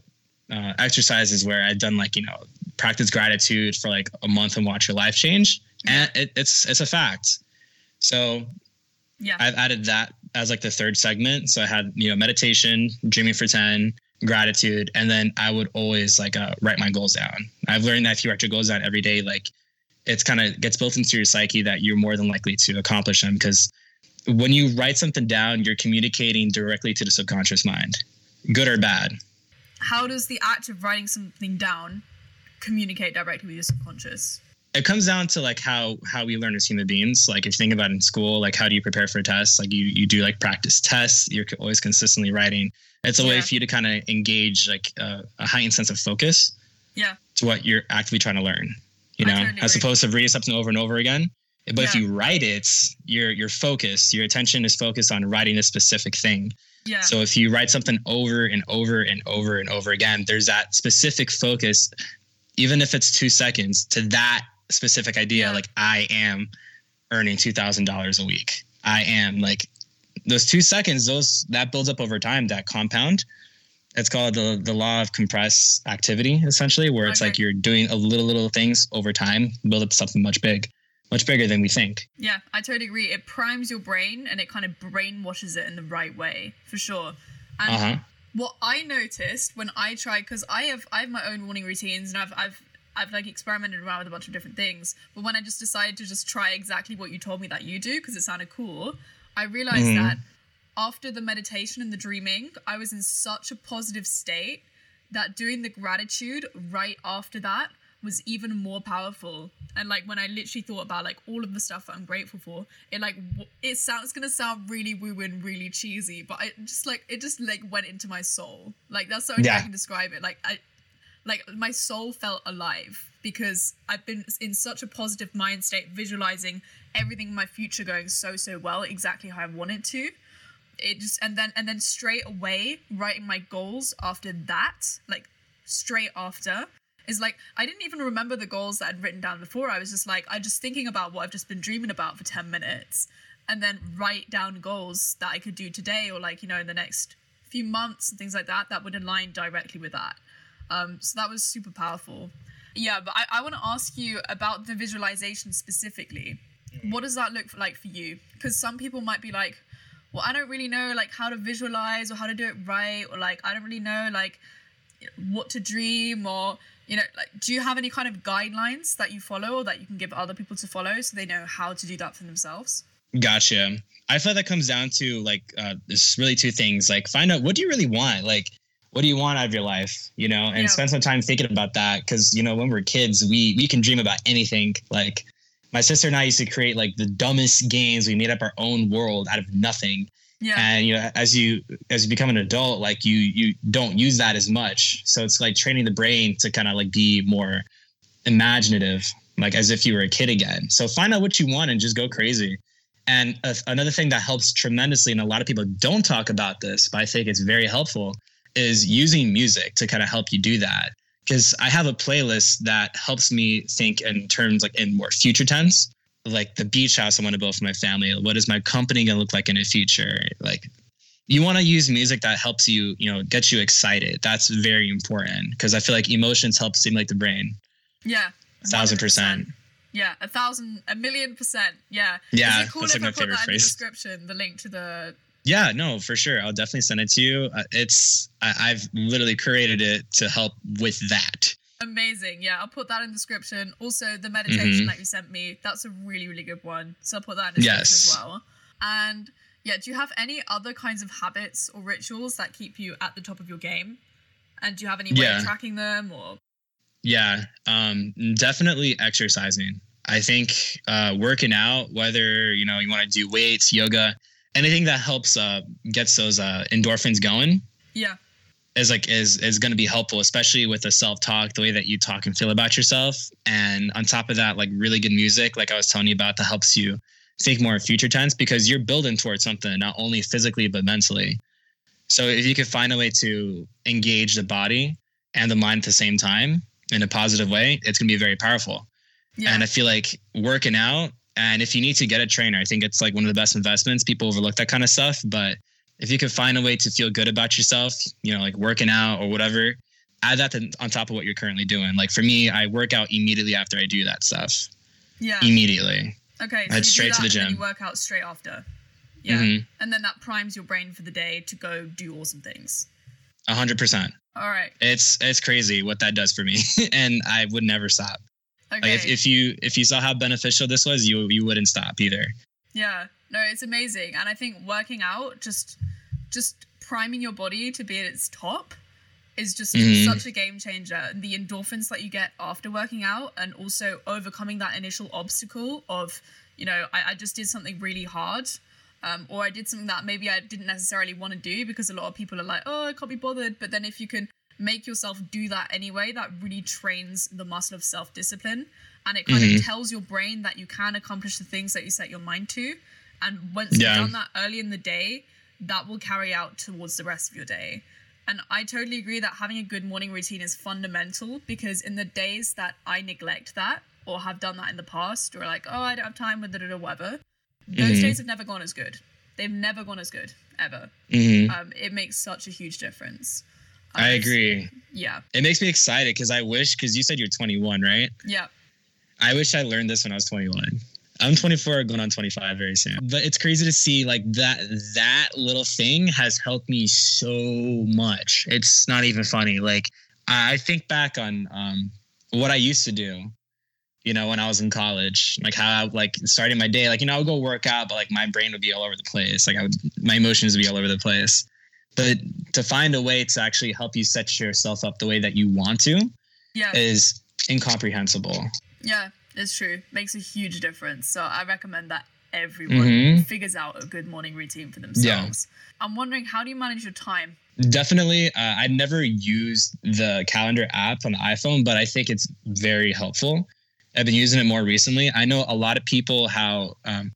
uh, exercises where I've done like, you know, practice gratitude for like a month and watch your life change. And it, it's, it's a fact. So yeah, I've added that as like the third segment. So I had, you know, meditation, dreaming for ten, gratitude. And then I would always like uh, write my goals down. I've learned that if you write your goals down every day, like it's kind of gets built into your psyche that you're more than likely to accomplish them. Because when you write something down, you're communicating directly to the subconscious mind, good or bad. How does the act of writing something down communicate directly with your subconscious? It comes down to like how, how we learn as human beings. Like if you think about it in school, like how do you prepare for a test? Like you, you do like practice tests. You're always consistently writing. It's a yeah. way for you to kind of engage like uh, a heightened sense of focus yeah. to what you're actively trying to learn, you know, totally as opposed to reading something over and over again. But yeah. if you write it, you're, you're focused, your attention is focused on writing a specific thing. Yeah. So if you write something over and over and over and over again, there's that specific focus, even if it's two seconds to that specific idea. Yeah. Like I am earning two thousand dollars a week. I am like those two seconds, those that builds up over time, that compound. It's called the, the law of compressed activity, essentially, where it's okay. like you're doing a little, little things over time, build up something much big, much bigger than we think. Yeah, I totally agree. It primes your brain and it kind of brainwashes it in the right way, for sure. And uh-huh. what I noticed when I tried, because I have I have my own morning routines and I've I've I've like experimented around with a bunch of different things. But when I just decided to just try exactly what you told me that you do, because it sounded cool, I realized mm-hmm. that after the meditation and the dreaming, I was in such a positive state that doing the gratitude right after that was even more powerful. And like when I literally thought about like all of the stuff that I'm grateful for, it like it sounds gonna sound really woo and really cheesy, but I just like it just like went into my soul. Like that's the only yeah. way I can describe it. Like I like my soul felt alive because I've been in such a positive mind state, visualizing everything in my future going so so well, exactly how I want it to. It just and then and then straight away writing my goals after that, like straight after. Is like, I didn't even remember the goals that I'd written down before. I was just like, I'm just thinking about what I've just been dreaming about for ten minutes and then write down goals that I could do today or like, you know, in the next few months and things like that, that would align directly with that. Um, so that was super powerful. Yeah, but I, I want to ask you about the visualization specifically. What does that look like for you? Because some people might be like, well, I don't really know like how to visualize or how to do it right. Or like, I don't really know like what to dream or... You know, like, do you have any kind of guidelines that you follow or that you can give other people to follow so they know how to do that for themselves? Gotcha. I feel that comes down to like, uh, there's really two things. Like, find out what do you really want? Like, what do you want out of your life? You know, and yeah. spend some time thinking about that. Cause you know, when we're kids, we, we can dream about anything. Like my sister and I used to create like the dumbest games. We made up our own world out of nothing. Yeah. And, you know, as you as you become an adult, like you you don't use that as much. So it's like training the brain to kind of like be more imaginative, like as if you were a kid again. So find out what you want and just go crazy. And uh, another thing that helps tremendously, and a lot of people don't talk about this, but I think it's very helpful, is using music to kind of help you do that. Because I have a playlist that helps me think in terms like in more future tense. Like the beach house I want to build for my family. What is my company going to look like in the future? Like you want to use music that helps you, you know, gets you excited. That's very important because I feel like emotions help stimulate the brain. Yeah. A thousand percent. Yeah. A thousand, a million percent. Yeah. Yeah. Is it cool that's if like I my put favorite that phrase. In the description, the link to the... Yeah, no, for sure. I'll definitely send it to you. It's, I, I've literally created it to help with that. Amazing. Yeah, I'll put that in the description. Also, the meditation mm-hmm. that you sent me, that's a really, really good one. So I'll put that in the description yes. as well. And yeah, do you have any other kinds of habits or rituals that keep you at the top of your game? And do you have any yeah. way of tracking them? Or Yeah, um, definitely exercising. I think uh, working out, whether you know you want to do weights, yoga, anything that helps uh, gets those uh, endorphins going. Yeah. is like, is, is going to be helpful, especially with the self-talk, the way that you talk and feel about yourself. And on top of that, like really good music, like I was telling you about, that helps you think more in future tense, because you're building towards something, not only physically, but mentally. So if you can find a way to engage the body and the mind at the same time in a positive way, it's going to be very powerful. Yeah. And I feel like working out, and if you need to get a trainer, I think it's like one of the best investments. People overlook that kind of stuff. But if you can find a way to feel good about yourself, you know, like working out or whatever, add that to, on top of what you're currently doing. Like for me, I work out immediately after I do that stuff. Yeah. Immediately. Okay. So I head straight to the gym. And you work out straight after. Yeah. Mm-hmm. And then that primes your brain for the day to go do awesome things. A hundred percent. All right. It's, it's crazy what that does for me. And I would never stop. Okay. Like if, if you, if you saw how beneficial this was, you, you wouldn't stop either. Yeah. No, it's amazing. And I think working out, just, just priming your body to be at its top is just mm-hmm. such a game changer. And the endorphins that you get after working out, and also overcoming that initial obstacle of, you know, I, I just did something really hard. Um, or I did something that maybe I didn't necessarily want to do, because a lot of people are like, oh, I can't be bothered. But then if you can make yourself do that anyway, that really trains the muscle of self-discipline. And it kind mm-hmm. of tells your brain that you can accomplish the things that you set your mind to. And once yeah. you've done that early in the day, that will carry out towards the rest of your day. And I totally agree that having a good morning routine is fundamental, because in the days that I neglect that, or have done that in the past, or like, oh, I don't have time with it or whatever, those mm-hmm. days have never gone as good. They've never gone as good, ever. Mm-hmm. Um, it makes such a huge difference. Um, I agree. Yeah. It makes me excited, because I wish, because you said you're twenty-one, right? Yeah. I wish I learned this when I was twenty-one. I'm twenty-four, going on twenty-five very soon. But it's crazy to see like that that little thing has helped me so much. It's not even funny. Like I think back on um, what I used to do, you know, when I was in college, like how I like starting my day, like, you know, I would go work out, but like my brain would be all over the place. Like I would, my emotions would be all over the place. But to find a way to actually help you set yourself up the way that you want to yeah. is incomprehensible. Yeah. It's true. Makes a huge difference. So I recommend that everyone mm-hmm. figures out a good morning routine for themselves. Yeah. I'm wondering, how do you manage your time? Definitely. Uh, I never used the calendar app on the iPhone, but I think it's very helpful. I've been using it more recently. I know a lot of people how, um,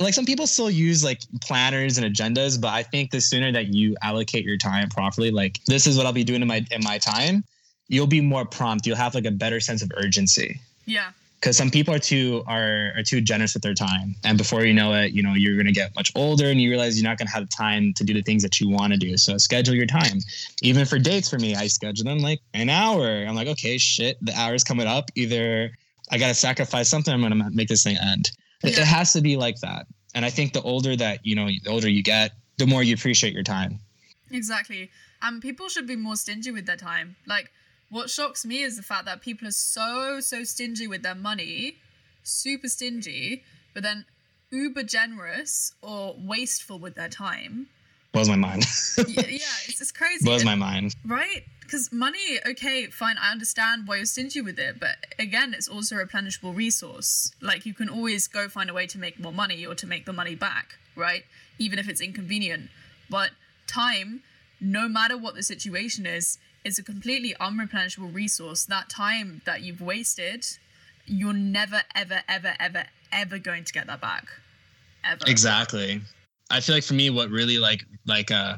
like some people still use like planners and agendas, but I think the sooner that you allocate your time properly, like this is what I'll be doing in my, in my time, you'll be more prompt. You'll have like a better sense of urgency. Yeah. Because some people are too are, are too generous with their time. And before you know it, you know, you're going to get much older and you realize you're not going to have time to do the things that you want to do. So schedule your time. Even for dates for me, I schedule them like an hour. I'm like, okay, shit, the hour's coming up. Either I got to sacrifice something, I'm going to make this thing end. Yeah. It, it has to be like that. And I think the older that, you know, the older you get, the more you appreciate your time. Exactly. And um, people should be more stingy with their time. Like, what shocks me is the fact that people are so, so stingy with their money, super stingy, but then uber generous or wasteful with their time. Blows my mind. yeah, yeah, it's just crazy. Blows my mind. Right? Because money, okay, fine, I understand why you're stingy with it, but again, it's also a replenishable resource. Like, you can always go find a way to make more money or to make the money back, right? Even if it's inconvenient. But time, no matter what the situation is, it's a completely unreplenishable resource. That time that you've wasted, you're never, ever, ever, ever, ever going to get that back. Ever. Exactly. I feel like for me, what really like, like, uh,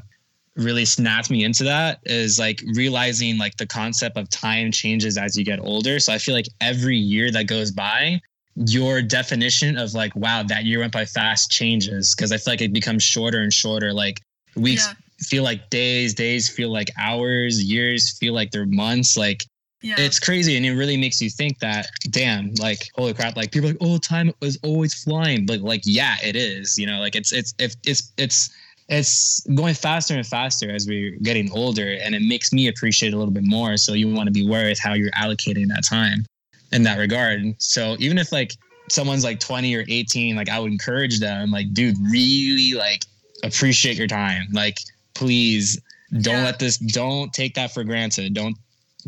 really snapped me into that is like realizing like the concept of time changes as you get older. So I feel like every year that goes by, your definition of like, wow, that year went by fast changes. Cause I feel like it becomes shorter and shorter. Like weeks, yeah. feel like days, days feel like hours, years feel like they're months. Like yeah. it's crazy. And it really makes you think that, damn, like, holy crap. Like people are like, oh, time is always flying. But like, yeah, it is, you know, like it's, it's, it's, it's, it's, it's going faster and faster as we're getting older. And it makes me appreciate it a little bit more. So you want to be aware of how you're allocating that time in that regard. So even if like someone's like twenty or eighteen, like I would encourage them, like, dude, really like appreciate your time. Like, please don't yeah. let this, don't take that for granted. Don't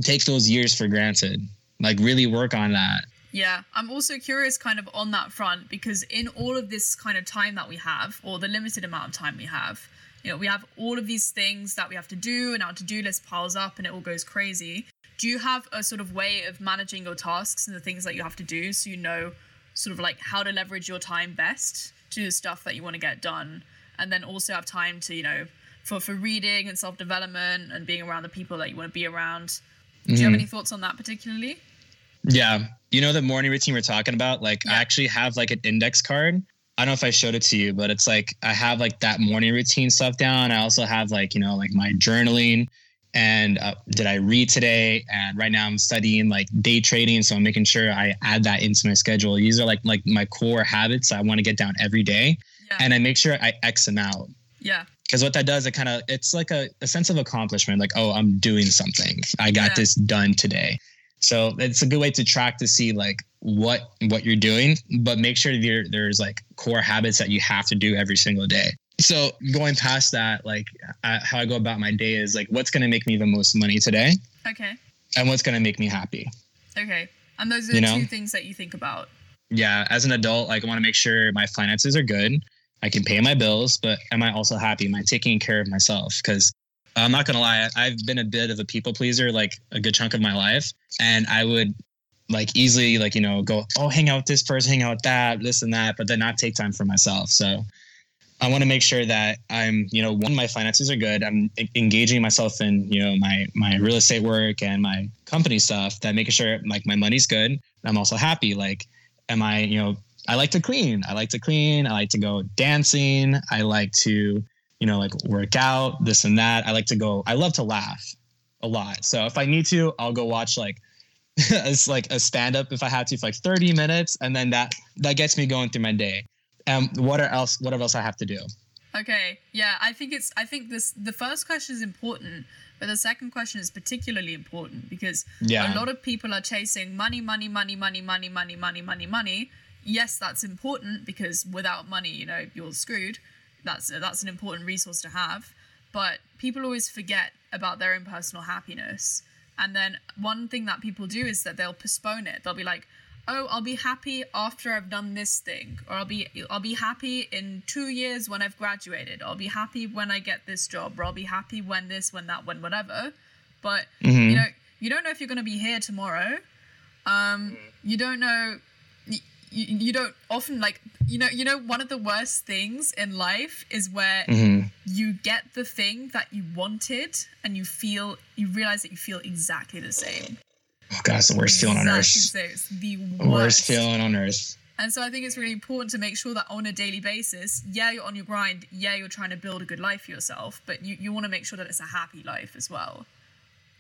take those years for granted. Like really work on that. Yeah. I'm also curious kind of on that front, because in all of this kind of time that we have, or the limited amount of time we have, you know, we have all of these things that we have to do and our to-do list piles up and it all goes crazy. Do you have a sort of way of managing your tasks and the things that you have to do so you know sort of like how to leverage your time best to do the stuff that you want to get done, and then also have time to, you know, for, for reading and self-development and being around the people that you want to be around. Do you mm-hmm. have any thoughts on that particularly? Yeah. You know, the morning routine we're talking about, like yeah. I actually have like an index card. I don't know if I showed it to you, but it's like, I have like that morning routine stuff down. I also have like, you know, like my journaling and uh, did I read today? And right now I'm studying like day trading. So I'm making sure I add that into my schedule. These are like, like my core habits I want to get down every day. Yeah. And I make sure I X them out. Yeah. Because what that does, it kind of, it's like a, a sense of accomplishment. Like, oh, I'm doing something. I got yeah. this done today. So it's a good way to track to see like what what you're doing, but make sure there there's like core habits that you have to do every single day. So going past that, like I, how I go about my day is like, what's going to make me the most money today? Okay. And what's going to make me happy? Okay. And those are you the know? two things that you think about. Yeah. As an adult, like I want to make sure my finances are good. I can pay my bills, but am I also happy? Am I taking care of myself? Because I'm not going to lie, I've been a bit of a people pleaser, like a good chunk of my life. And I would like easily like, you know, go, oh, hang out with this person, hang out with that, this and that, but then not take time for myself. So I want to make sure that I'm, you know, one, my finances are good. I'm engaging myself in, you know, my, my real estate work and my company stuff, that making sure like my money's good. I'm also happy. Like, am I, you know, I like to clean. I like to clean. I like to go dancing. I like to, you know, like work out, this and that. I like to go, I love to laugh a lot. So if I need to, I'll go watch like, it's like a stand-up if I have to for like thirty minutes. And then that, that gets me going through my day. Um, what are else, what else I have to do? Okay. Yeah. I think it's, I think this, the first question is important, but the second question is particularly important because yeah. a lot of people are chasing money, money, money, money, money, money, money, money, money. Yes, that's important because without money, you know, you're screwed. That's that's an important resource to have. But people always forget about their own personal happiness. And then one thing that people do is that they'll postpone it. They'll be like, oh, I'll be happy after I've done this thing. Or I'll be I'll be happy in two years when I've graduated. Or I'll be happy when I get this job. Or I'll be happy when this, when that, when whatever. But, mm-hmm. you know, you don't know if you're going to be here tomorrow. Um, you don't know... You, you don't often like, you know, you know, one of the worst things in life is where mm-hmm. you get the thing that you wanted and you feel, you realize that you feel exactly the same. Oh God, it's the worst feeling exactly on earth. So it's the worst. worst feeling on earth. And so I think it's really important to make sure that on a daily basis, yeah, you're on your grind. Yeah, you're trying to build a good life for yourself, but you, you want to make sure that it's a happy life as well.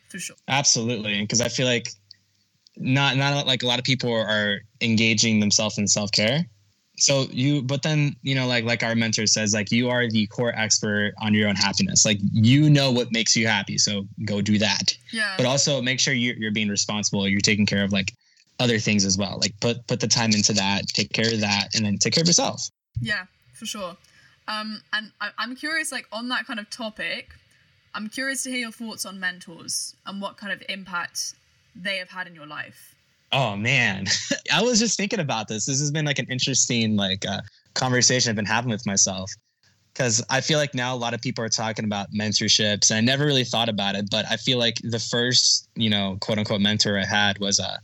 For sure. Absolutely. Because I feel like, Not, not like a lot of people are engaging themselves in self-care. So you, but then, you know, like, like our mentor says, like, you are the core expert on your own happiness. Like, you know what makes you happy. So go do that. Yeah. But also make sure you're, you're being responsible. You're taking care of like other things as well. Like put, put the time into that, take care of that, and then take care of yourself. Yeah, for sure. Um, and I, I'm curious, like on that kind of topic, I'm curious to hear your thoughts on mentors and what kind of impact they have had in your life? Oh man, I was just thinking about this. This has been like an interesting like uh, conversation I've been having with myself, because I feel like now a lot of people are talking about mentorships, and I never really thought about it. But I feel like the first, you know, quote unquote mentor I had was, uh,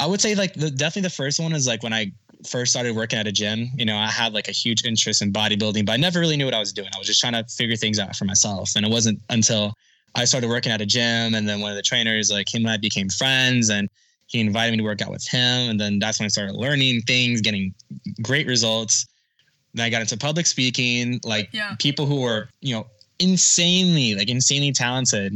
I would say like the, definitely the first one is like when I first started working at a gym. You know, I had like a huge interest in bodybuilding, but I never really knew what I was doing. I was just trying to figure things out for myself, and it wasn't until I started working at a gym, and then one of the trainers, like him and I became friends, and he invited me to work out with him. And then that's when I started learning things, getting great results. Then I got into public speaking, like yeah. people who were, you know, insanely, like insanely talented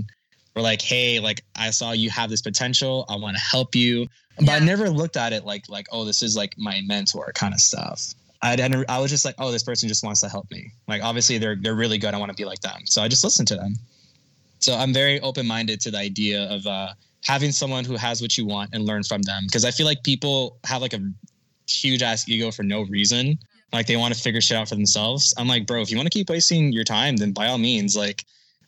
were like, hey, like I saw you have this potential. I want to help you. But yeah. I never looked at it like, like, oh, this is like my mentor kind of stuff. I didn't, I was just like, oh, this person just wants to help me. Like, obviously they're, they're really good. I want to be like them. So I just listened to them. So I'm very open-minded to the idea of uh, having someone who has what you want and learn from them. Because I feel like people have like a huge ass ego for no reason. Like they want to figure shit out for themselves. I'm like, bro, if you want to keep wasting your time, then by all means, like,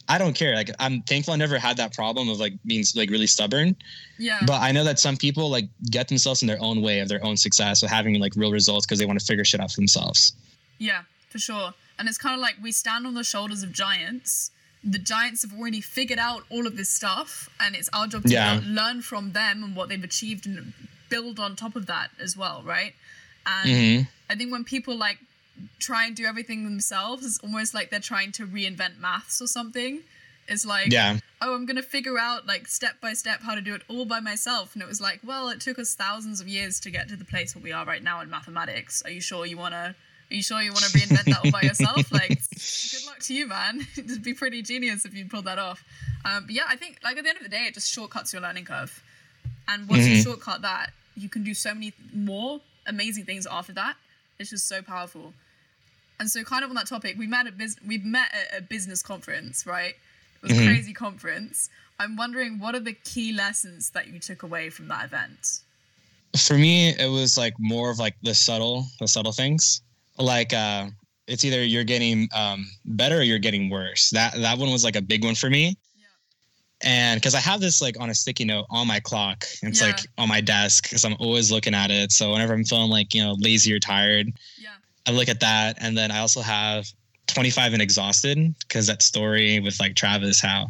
I don't care. Like I'm thankful I never had that problem of like being like really stubborn. Yeah. But I know that some people like get themselves in their own way of their own success with having like real results because they want to figure shit out for themselves. Yeah, for sure. And it's kind of like we stand on the shoulders of giants. The giants have already figured out all of this stuff, and it's our job to yeah. learn from them and what they've achieved and build on top of that as well, right? And mm-hmm. I think when people like try and do everything themselves, it's almost like they're trying to reinvent maths or something. It's like, yeah. oh, I'm going to figure out like step by step how to do it all by myself. And it was like, well, it took us thousands of years to get to the place where we are right now in mathematics. Are you sure you want to, are you sure you want to reinvent that all by yourself? Like, good luck to you, man. It'd be pretty genius if you pulled that off. Um, but yeah, I think like at the end of the day, it just shortcuts your learning curve. And once mm-hmm. you shortcut that, you can do so many more amazing things after that. It's just so powerful. And so kind of on that topic, we met at, bus- we met at a business conference, right? It was a crazy mm-hmm. conference. I'm wondering, what are the key lessons that you took away from that event? For me, it was like more of like the subtle, the subtle things. Like uh, it's either you're getting um, better or you're getting worse. That that one was like a big one for me. Yeah. And because I have this like on a sticky note on my clock. And it's yeah. like on my desk because I'm always looking at it. So whenever I'm feeling like, you know, lazy or tired, yeah. I look at that. And then I also have twenty-five and exhausted, because that story with like Travis, how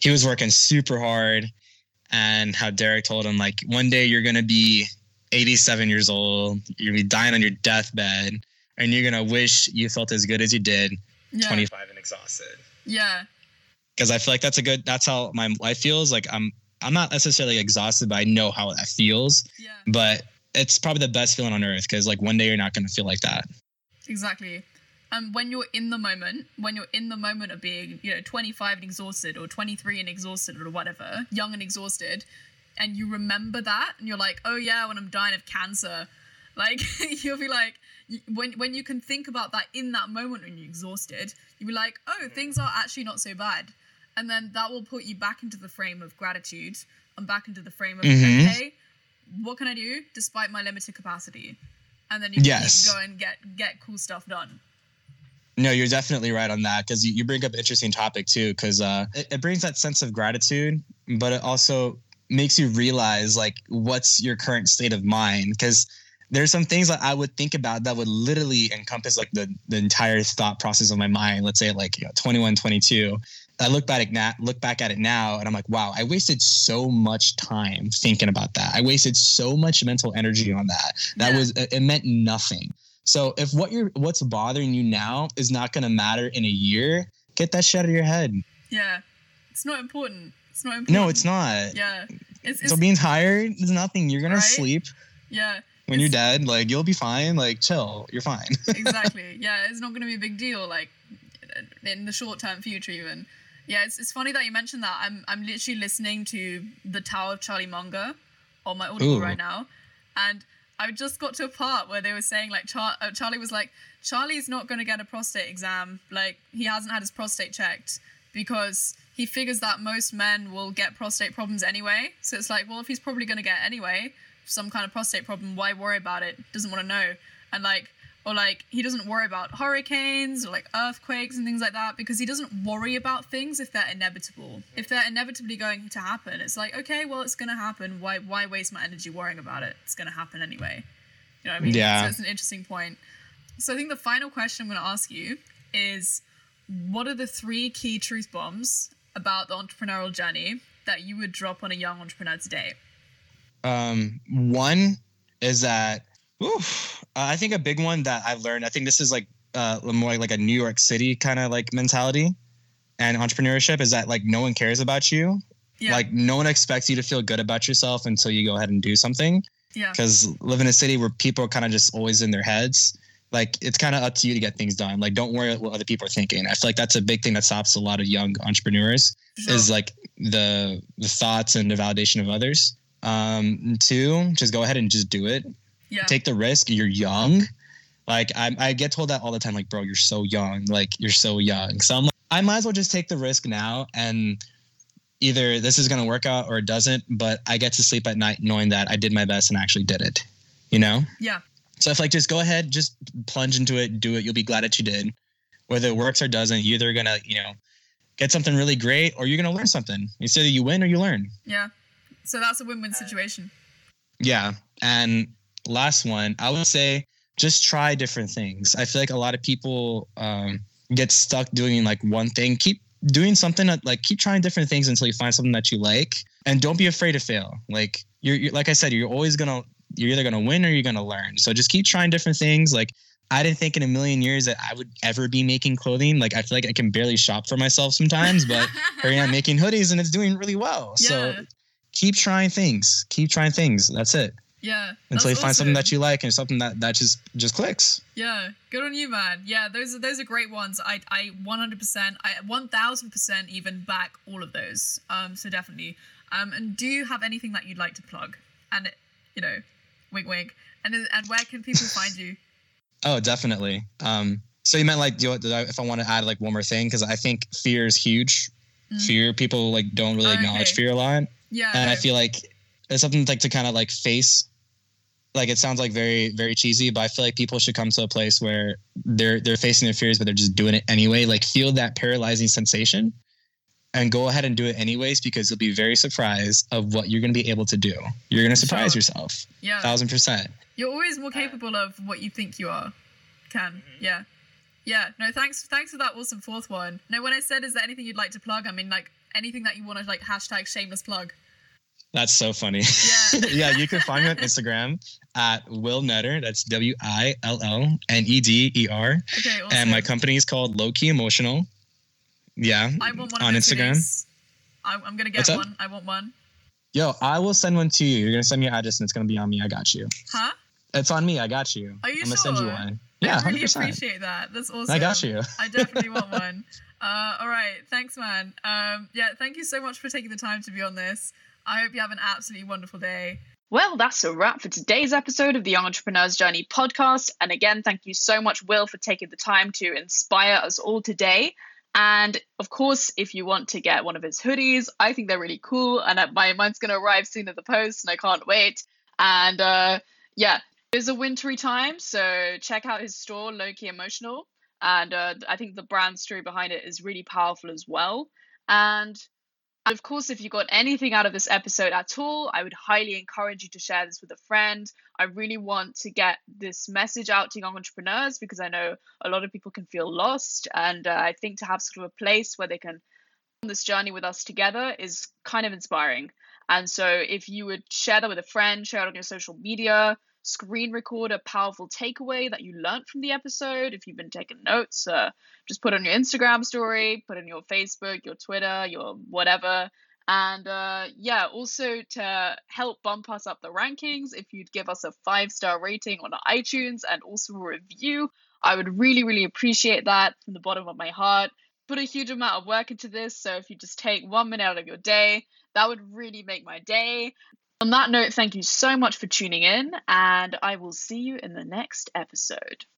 he was working super hard and how Derek told him like, one day you're going to be eighty-seven years old, you're going to be dying on your deathbed and you're going to wish you felt as good as you did yeah. twenty-five and exhausted. Yeah. Because I feel like that's a good, that's how my life feels. Like I'm, I'm not necessarily exhausted, but I know how that feels, yeah. but it's probably the best feeling on earth. Cause like one day you're not going to feel like that. Exactly. Um, when you're in the moment, when you're in the moment of being, you know, twenty-five and exhausted or twenty-three and exhausted or whatever, young and exhausted, and you remember that and you're like, oh yeah, when I'm dying of cancer, like you'll be like, when when you can think about that in that moment when you're exhausted, you'll be like, oh, things are actually not so bad. And then that will put you back into the frame of gratitude and back into the frame of, mm-hmm. okay, what can I do despite my limited capacity? And then you can yes. keep going and get, get cool stuff done. No, you're definitely right on that, because you, you bring up an interesting topic too, because uh, it, it brings that sense of gratitude, but it also makes you realize like what's your current state of mind, because there's some things that I would think about that would literally encompass like the, the entire thought process of my mind. Let's say like, you know, twenty-one, twenty-two. I look back, at, look back at it now and I'm like, wow, I wasted so much time thinking about that. I wasted so much mental energy on that. That yeah. was it, it meant nothing. So if what you're, what's bothering you now is not going to matter in a year, get that shit out of your head. Yeah. It's not important. It's not important. No, it's not. Yeah. It's, it's, so being tired is nothing. You're going right? to sleep. Yeah. When you're dead, like you'll be fine. Like chill. You're fine. Exactly. Yeah. It's not going to be a big deal. Like in the short term future even. Yeah. It's it's funny that you mentioned that. I'm, I'm literally listening to The Tao of Charlie Munger on my Audible Ooh. right now. And I just got to a part where they were saying like Char- Charlie was like, Charlie's not going to get a prostate exam. Like he hasn't had his prostate checked because he figures that most men will get prostate problems anyway. So it's like, well, if he's probably going to get anyway, some kind of prostate problem, why worry about it? Doesn't want to know. And like, or like he doesn't worry about hurricanes or like earthquakes and things like that, because he doesn't worry about things if they're inevitable. If they're inevitably going to happen, it's like, okay, well, it's going to happen. Why why waste my energy worrying about it? It's going to happen anyway. You know what I mean? Yeah. So it's an interesting point. So I think the final question I'm going to ask you is, what are the three key truth bombs about the entrepreneurial journey that you would drop on a young entrepreneur today? Um, one is that Oof. Uh, I think a big one that I've learned, I think this is like uh, more like a New York City kind of like mentality and entrepreneurship, is that like no one cares about you. Yeah. Like no one expects you to feel good about yourself until you go ahead and do something. Yeah. Because live in a city where people are kind of just always in their heads. Like it's kind of up to you to get things done. Like don't worry what other people are thinking. I feel like that's a big thing that stops a lot of young entrepreneurs sure. is like the, the thoughts and the validation of others. Um, two, just go ahead and just do it. Yeah. Take the risk. You're young. Like I, I get told that all the time, like, bro, you're so young. Like you're so young. So I'm like, I might as well just take the risk now. And either this is going to work out or it doesn't, but I get to sleep at night knowing that I did my best and actually did it, you know? Yeah. So if like, just go ahead, just plunge into it, do it. You'll be glad that you did. Whether it works or doesn't, you're either going to, you know, get something really great or you're going to learn something. It's either you win or you learn. Yeah. So that's a win-win situation. Yeah. And last one, I would say just try different things. I feel like a lot of people um, get stuck doing like one thing. Keep doing something, like keep trying different things until you find something that you like, and don't be afraid to fail. Like you're, you're like I said, you're always going to you're either going to win or you're going to learn. So just keep trying different things. Like, I didn't think in a million years that I would ever be making clothing. Like, I feel like I can barely shop for myself sometimes, but here I am making hoodies and it's doing really well. Yeah. So keep trying things, keep trying things. That's it. Yeah. Until you find awesome. something that you like and something that, that just, just clicks. Yeah. Good on you, man. Yeah. Those are, those are great ones. I, I one hundred percent, I one thousand percent even back all of those. Um, so definitely. Um, and do you have anything that you'd like to plug? And, you know, wink, wink. And, and where can people find you? Oh, definitely. Um, so you meant like, do I, if I want to add like one more thing, because I think fear is huge. Mm. Fear, people like don't really acknowledge okay. fear a lot. Yeah. And okay. I feel like it's something like to kind of like face. Like, it sounds like very, very cheesy, but I feel like people should come to a place where they're they're facing their fears, but they're just doing it anyway. Like, feel that paralyzing sensation and go ahead and do it anyways, because you'll be very surprised of what you're going to be able to do. You're going to surprise sure. yourself. Yeah. Thousand percent. You're always more capable of what you think you are. Can. Yeah. Yeah. No, thanks. Thanks for that awesome fourth one. No, when I said, is there anything you'd like to plug? I mean, like, anything that you want to like hashtag shameless plug. That's so funny. Yeah. Yeah, you can find me on Instagram at Will Neder. That's W I L L N E D E R. Okay, awesome. And my company is called Lowkey Emotional. Yeah. I want one on Instagram. Hoodies. I, I'm going to get What's one. Up? I want one. Yo, I will send one to you. You're going to send me your address and it's going to be on me. I got you. Huh? It's on me. I got you. Are you I'm sure? I'm going to send you one. Yeah, I really one hundred percent appreciate that. That's awesome. I got you. I definitely want one. Uh, all right. Thanks, man. Um, yeah, thank you so much for taking the time to be on this. I hope you have an absolutely wonderful day. Well, that's a wrap for today's episode of the Entrepreneur's Journey podcast. And again, thank you so much, Will, for taking the time to inspire us all today. And of course, if you want to get one of his hoodies, I think they're really cool. And my mine's going to arrive soon at the post and I can't wait. And uh, yeah, it's a wintry time. So check out his store, Lowkey Emotional. And uh, I think the brand story behind it is really powerful as well. And And of course, if you got anything out of this episode at all, I would highly encourage you to share this with a friend. I really want to get this message out to young entrepreneurs because I know a lot of people can feel lost. And uh, I think to have sort of a place where they can on this journey with us together is kind of inspiring. And so if you would share that with a friend, share it on your social media, screen record a powerful takeaway that you learned from the episode. If you've been taking notes, uh, just put on your Instagram story, put on your Facebook, your Twitter, your whatever. And uh, yeah, also to help bump us up the rankings, if you'd give us a five-star rating on iTunes and also a review, I would really, really appreciate that from the bottom of my heart. Put a huge amount of work into this, so if you just take one minute out of your day, that would really make my day. On that note, thank you so much for tuning in, and I will see you in the next episode.